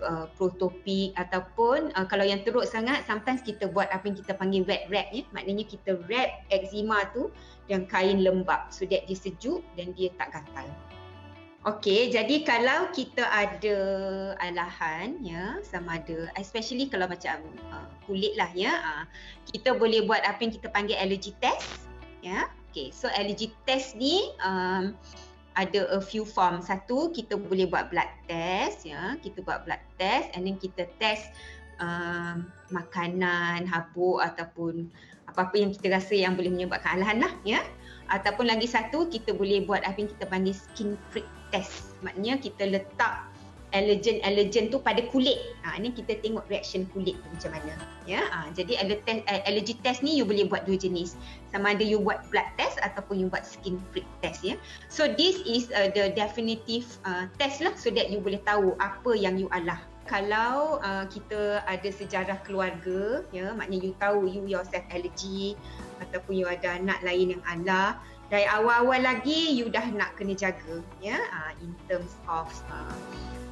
uh, protopik ataupun uh, kalau yang teruk sangat sometimes kita buat apa yang kita panggil wet wrap, ya. Maknanya kita wrap eczema tu dengan kain lembap so that dia sejuk dan dia tak gatal. Okey, jadi kalau kita ada alahan, ya, sama ada especially kalau macam uh, kulit lah, ya, uh, kita boleh buat apa yang kita panggil allergy test, ya. Okey, so allergy test ni um, ada a few form. Satu, kita boleh buat blood test, ya. Kita buat blood test and then kita test um, makanan, habuk ataupun apa-apa yang kita rasa yang boleh menyebabkan alahan lah, ya. Ataupun lagi satu, kita boleh buat apa yang kita panggil skin prick test. Maknanya kita letak allergen-allergen tu pada kulit. Ha, ini kita tengok reaction kulit tu macam mana, ya. Ha, jadi allergy test ni you boleh buat dua jenis. Sama ada you buat blood test ataupun you buat skin prick test, ya. So this is uh, the definitive uh, test lah so that you boleh tahu apa yang you alah. Kalau uh, kita ada sejarah keluarga, ya, maknanya you tahu you yourself allergy ataupun you ada anak lain yang alah, dari awal-awal lagi you dah nak kena jaga, ya, uh, in terms of uh,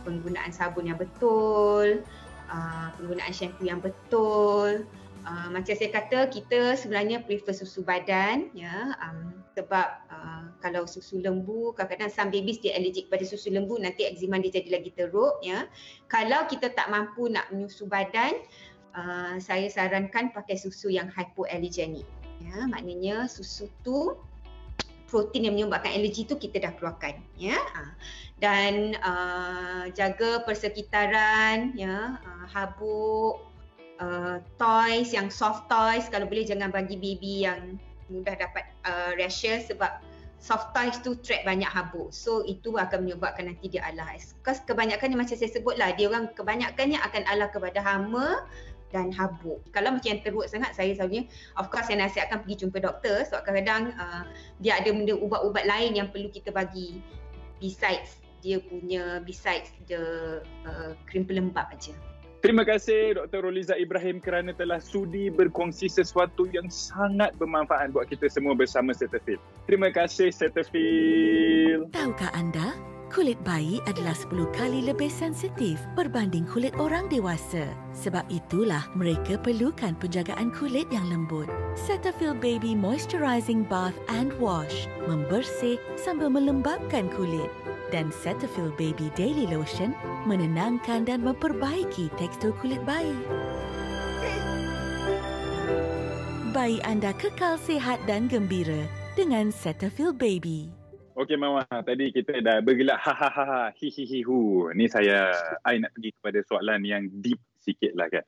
penggunaan sabun yang betul, uh, penggunaan shampoo yang betul. Uh, macam saya kata, kita sebenarnya prefer susu badan, ya, um, sebab uh, kalau susu lembu, kadang-kadang some babies dia allergic pada susu lembu, nanti eczema dia jadi lagi teruk, ya. Kalau kita tak mampu nak menyusu badan, uh, saya sarankan pakai susu yang hypoallergenic, ya. Maknanya susu tu, protein yang menyebabkan allergi tu kita dah keluarkan, ya. Dan uh, jaga persekitaran, ya, uh, habuk, uh, toys yang soft toys, kalau boleh jangan bagi baby yang mudah dapat uh, rashes, sebab soft toys tu trap banyak habuk. So itu akan menyebabkan nanti dia alah. Because kebanyakan macam saya sebut lah, dia orang kebanyakannya akan alah kepada hama dan habuk. Kalau macam yang teruk sangat, saya selalunya, of course saya nasihatkan pergi jumpa doktor, sebab kadang-kadang uh, dia ada benda ubat-ubat lain yang perlu kita bagi besides dia punya, besides the uh, krim pelembap aja. Terima kasih Doktor Roliza Ibrahim kerana telah sudi berkongsi sesuatu yang sangat bermanfaat buat kita semua bersama Cetaphil. Terima kasih Cetaphil. Tahukah anda, kulit bayi adalah sepuluh kali lebih sensitif berbanding kulit orang dewasa. Sebab itulah mereka perlukan penjagaan kulit yang lembut. Cetaphil Baby Moisturizing Bath and Wash membersih sambil melembapkan kulit. Dan Cetaphil Baby Daily Lotion menenangkan dan memperbaiki tekstur kulit bayi. bayi anda kekal sihat dan gembira dengan Cetaphil Baby. Okey Mama, tadi kita dah bergelak hahaha, hihihi hu. Ni saya, I nak pergi kepada soalan yang deep sikit lah kan.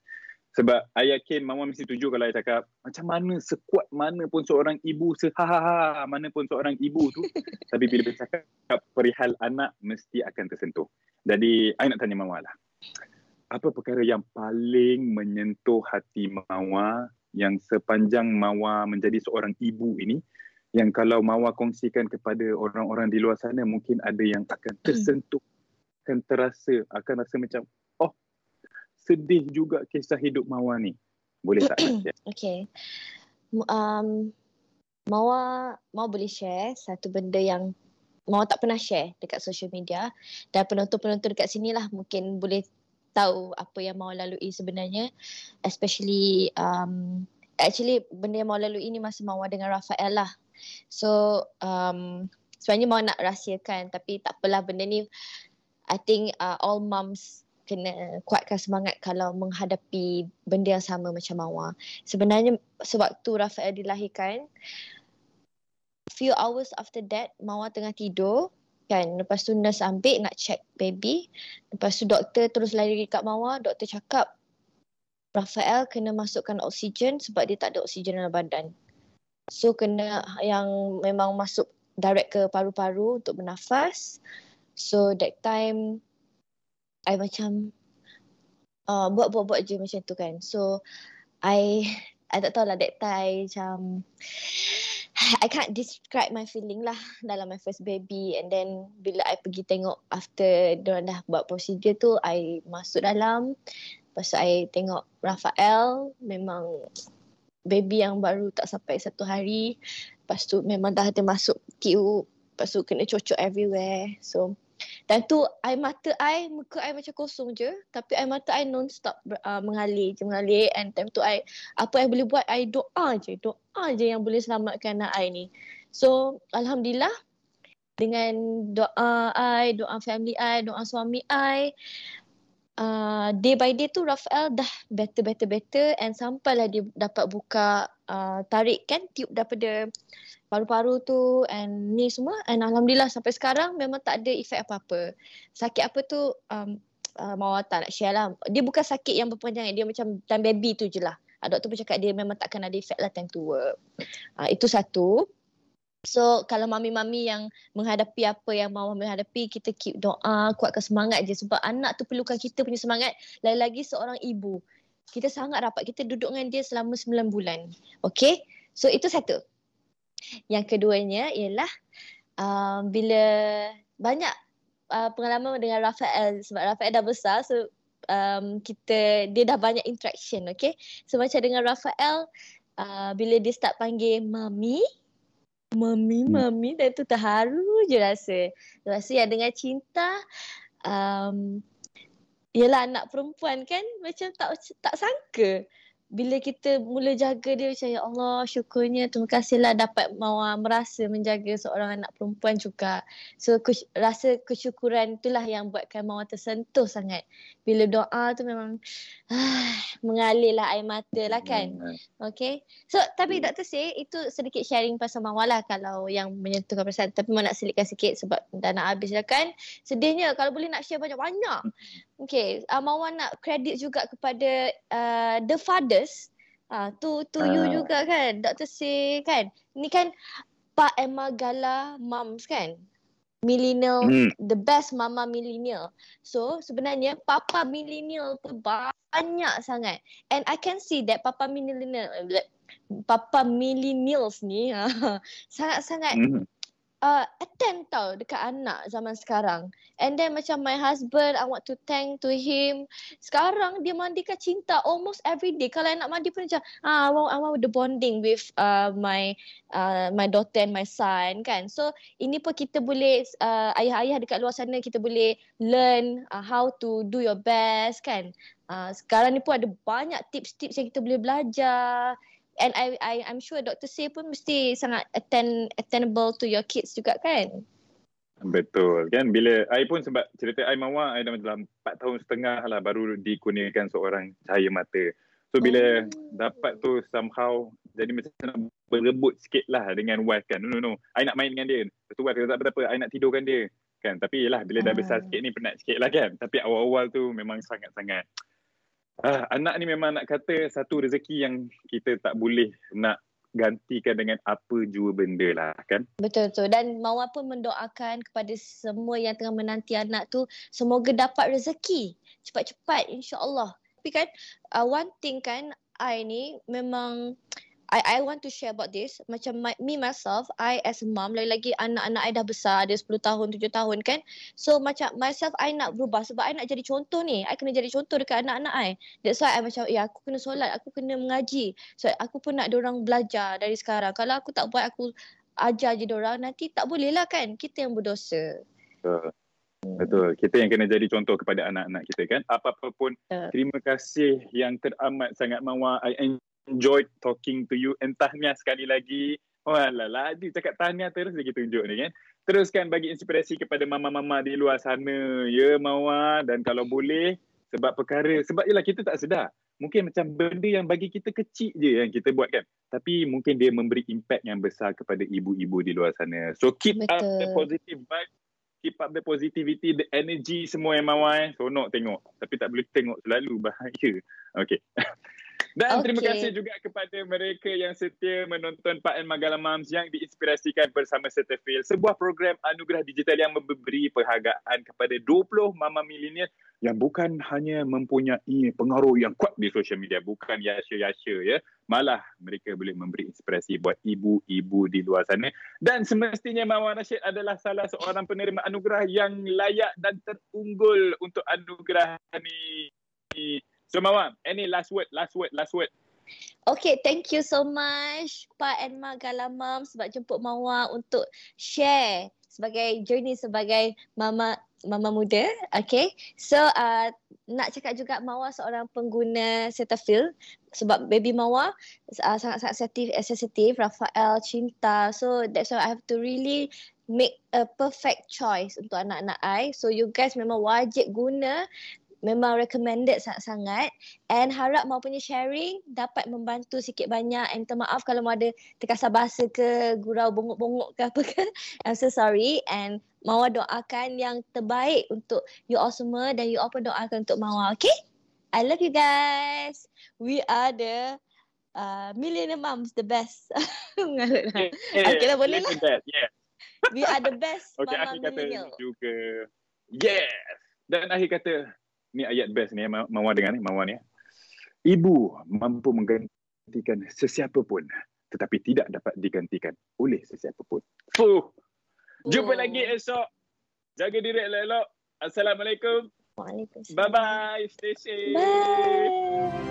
Sebab I yakin Mama mesti setuju kalau I cakap macam mana sekuat mana pun seorang ibu, sehahaha mana pun seorang ibu tu. Tapi bila bercakap perihal anak, mesti akan tersentuh. Jadi I nak tanya Mama lah. Apa perkara yang paling menyentuh hati Mama yang sepanjang Mama menjadi seorang ibu ini, yang kalau Mawar kongsikan kepada orang-orang di luar sana, mungkin ada yang akan tersentuh, hmm. akan terasa, akan rasa macam, oh, sedih juga kisah hidup Mawar ni. Boleh tak? Okey. Um, Mawar, Mawar boleh share satu benda yang Mawar tak pernah share dekat social media. Dan penonton-penonton dekat sini lah mungkin boleh tahu apa yang Mawar lalui sebenarnya. Especially, um, actually benda yang Mawar lalui ni masa Mawar dengan Raphael lah. So um, sebenarnya Mawar nak rahsiakan, tapi tak apalah, benda ni I think uh, all mums kena kuatkan semangat kalau menghadapi benda yang sama macam Mawar. Sebenarnya sewaktu Raphael dilahirkan, few hours after that Mawar tengah tidur kan. Lepas tu nurse ambil nak check baby. Lepas tu doktor terus lari dekat Mawar. Doktor cakap Raphael kena masukkan oksigen sebab dia tak ada oksigen dalam badan. So kena yang memang masuk direct ke paru-paru untuk bernafas. So that time I macam uh, buat-buat-buat je macam tu kan. So I I tak tahulah that time macam I can't describe my feeling lah dalam my first baby. And then bila I pergi tengok after diorang dah buat procedure tu, I masuk dalam. Lepas tu I tengok Raphael, memang baby yang baru tak sampai satu hari. Lepas tu memang dah ada masuk Q. Lepas tu kena cocok everywhere. So, dan tu air mata I, muka I macam kosong je. Tapi air mata I non-stop uh, mengalir je, mengalir. And time tu I, apa I boleh buat, I doa je. Doa je yang boleh selamatkan anak I ni. So, Alhamdulillah. Dengan doa I, doa family I, doa suami I. Uh, day by day tu Raphael dah better, better, better. And sampailah dia dapat buka uh, tarik kan tube daripada paru-paru tu. And ni semua. And Alhamdulillah sampai sekarang memang tak ada efek apa-apa. Sakit apa tu um, uh, Mawar tak nak share lah. Dia bukan sakit yang berpanjangan. Dia macam time baby tu je lah. uh, Doktor pun cakap dia memang takkan ada efek lah time tua. uh, Itu satu. So kalau mami-mami yang menghadapi apa yang Mawar menghadapi, kita keep doa, kuatkan semangat je. Sebab anak tu perlukan kita punya semangat. Lagi-lagi seorang ibu, kita sangat rapat, kita duduk dengan dia selama sembilan bulan. Okay, so itu satu. Yang keduanya ialah uh, bila banyak uh, pengalaman dengan Raphael. Sebab Raphael dah besar, so um, kita, dia dah banyak interaction. Okay, so macam dengan Raphael, uh, bila dia start panggil mami, Mami, mami, dan tu terharu je rasa. Rasa yang dengan cinta, um, yelah anak perempuan kan, macam tak tak sangka. Bila kita mula jaga dia macam, ya Allah, syukurnya, terima kasihlah dapat Mawar merasa menjaga seorang anak perempuan juga. So kus, rasa kesyukuran itulah yang buatkan Mawar tersentuh sangat. Bila doa tu memang ah, mengalirlah air mata lah kan. Okay. So tapi Doktor Seh, itu sedikit sharing pasal Mawar lah kalau yang menyentuhkan perasaan. Tapi Mawar nak selitkan sikit sebab dah nak habis dah kan. Sedihnya kalau boleh nak share banyak-banyak. Okay, uh, Mawar nak kredit juga kepada uh, the fathers. Uh, tu tu uh. you juga kan, Doktor Seh kan. Ni kan Pa and Ma Gala Moms kan. Millennial, hmm. the best mama millennial. So sebenarnya papa millennial tu banyak sangat. And I can see that papa millennial, papa millennials ni sangat-sangat uh, Uh, attend tau dekat anak zaman sekarang. And then macam my husband, I want to thank to him. Sekarang dia mandikan Cinta almost every day. Kalau I nak mandi pun macam ah, I want, I want the bonding with uh, my uh, my daughter and my son kan. So ini pun kita boleh uh, ayah-ayah dekat luar sana, kita boleh learn uh, how to do your best kan. uh, Sekarang ni pun ada banyak tips-tips yang kita boleh belajar. And I, I, I'm sure Doktor Seh pun mesti sangat attend, attendable to your kids juga kan? Betul kan. Bila I pun sebab cerita I Mawar, I dah dalam empat tahun setengah lah baru dikurniakan seorang cahaya mata. So bila dapat tu somehow jadi macam nak berebut sikit lah dengan wife kan. No, no, no. I nak main dengan dia. Lepas tu wife kata tak apa-apa, I nak tidurkan dia. Kan? Tapi yelah bila dah besar sikit ni penat sikit lah kan. Tapi awal-awal tu memang sangat-sangat. Ah, anak ni memang nak kata satu rezeki yang kita tak boleh nak gantikan dengan apa jua benda lah kan. Betul-betul. Dan Mawar pun mendoakan kepada semua yang tengah menanti anak tu, semoga dapat rezeki cepat-cepat insya-Allah. Tapi kan uh, one thing kan, I ni memang I I want to share about this. Macam my, me myself, I as a mom, lagi-lagi anak-anak I dah besar, ada sepuluh tahun, tujuh tahun kan. So macam myself, I nak berubah sebab I nak jadi contoh ni. I kena jadi contoh dekat anak-anak I. That's why I macam, ya aku kena solat, aku kena mengaji. So aku pun nak diorang belajar dari sekarang. Kalau aku tak buat, aku ajar je diorang, nanti tak boleh lah kan. Kita yang berdosa. Betul. Betul. Kita yang kena jadi contoh kepada anak-anak kita kan. Apa-apa pun, Betul. Terima kasih yang teramat sangat Mawar. I enjoyed talking to you, and tahniah sekali lagi. Walah, Adi cakap tahniah terus lagi tunjuk ni kan. Teruskan bagi inspirasi kepada mama-mama di luar sana ya Mawar, dan kalau boleh sebab perkara, sebab ialah kita tak sedar. Mungkin macam benda yang bagi kita kecil je yang kita buat kan. Tapi mungkin dia memberi impact yang besar kepada ibu-ibu di luar sana. So keep Betul. Up the positive vibe, keep up the positivity, the energy semua yang Mawar. Sonok tengok, tapi tak boleh tengok selalu, bahaya. Okay. Dan okay. Terima kasih juga kepada mereka yang setia menonton Pa and Ma Gala Moms yang diinspirasikan bersama Cetaphil, sebuah program anugerah digital yang memberi penghargaan kepada dua puluh mama milenial yang bukan hanya mempunyai pengaruh yang kuat di sosial media, bukan yasha-yasha ya, malah mereka boleh memberi inspirasi buat ibu-ibu di luar sana. Dan semestinya Mawar Rashid adalah salah seorang penerima anugerah yang layak dan terunggul untuk anugerah ini. So Mawar, any last word, last word, last word. Okay, thank you so much Pa and Ma Gala Moms sebab jemput Mawar untuk share sebagai journey sebagai mama mama muda. Okay, so uh, nak cakap juga Mawar seorang pengguna Cetaphil sebab baby Mawar uh, sangat-sangat sensitif, sensitif, Raphael, Cinta. So that's why I have to really make a perfect choice untuk anak-anak I. So you guys memang wajib guna. Memang recommended sangat-sangat, and harap Mawar punya sharing dapat membantu sikit banyak, and minta maaf kalau Mawar ada terkasar bahasa ke, gurau bongok-bongok ke apa ke. I'm so sorry, and Mawar doakan yang terbaik untuk you all semua, dan you all pun doakan untuk Mawar, okay? I love you guys. We are the uh, millionaire moms, the best. Mengalut lah. Yeah, okay lah, boleh lah. Yeah. We are the best okay, mama millennial. Juga. Yes. Dan akhir kata, ni ayat best ni, Mawar dengar ni, Mawar ni. Ibu mampu menggantikan sesiapa pun, tetapi tidak dapat digantikan oleh sesiapa pun. Fuh. Jumpa oh. lagi esok. Jaga diri elok-elok. Assalamualaikum. Waalaikumsalam. Bye-bye. Stay safe. Bye.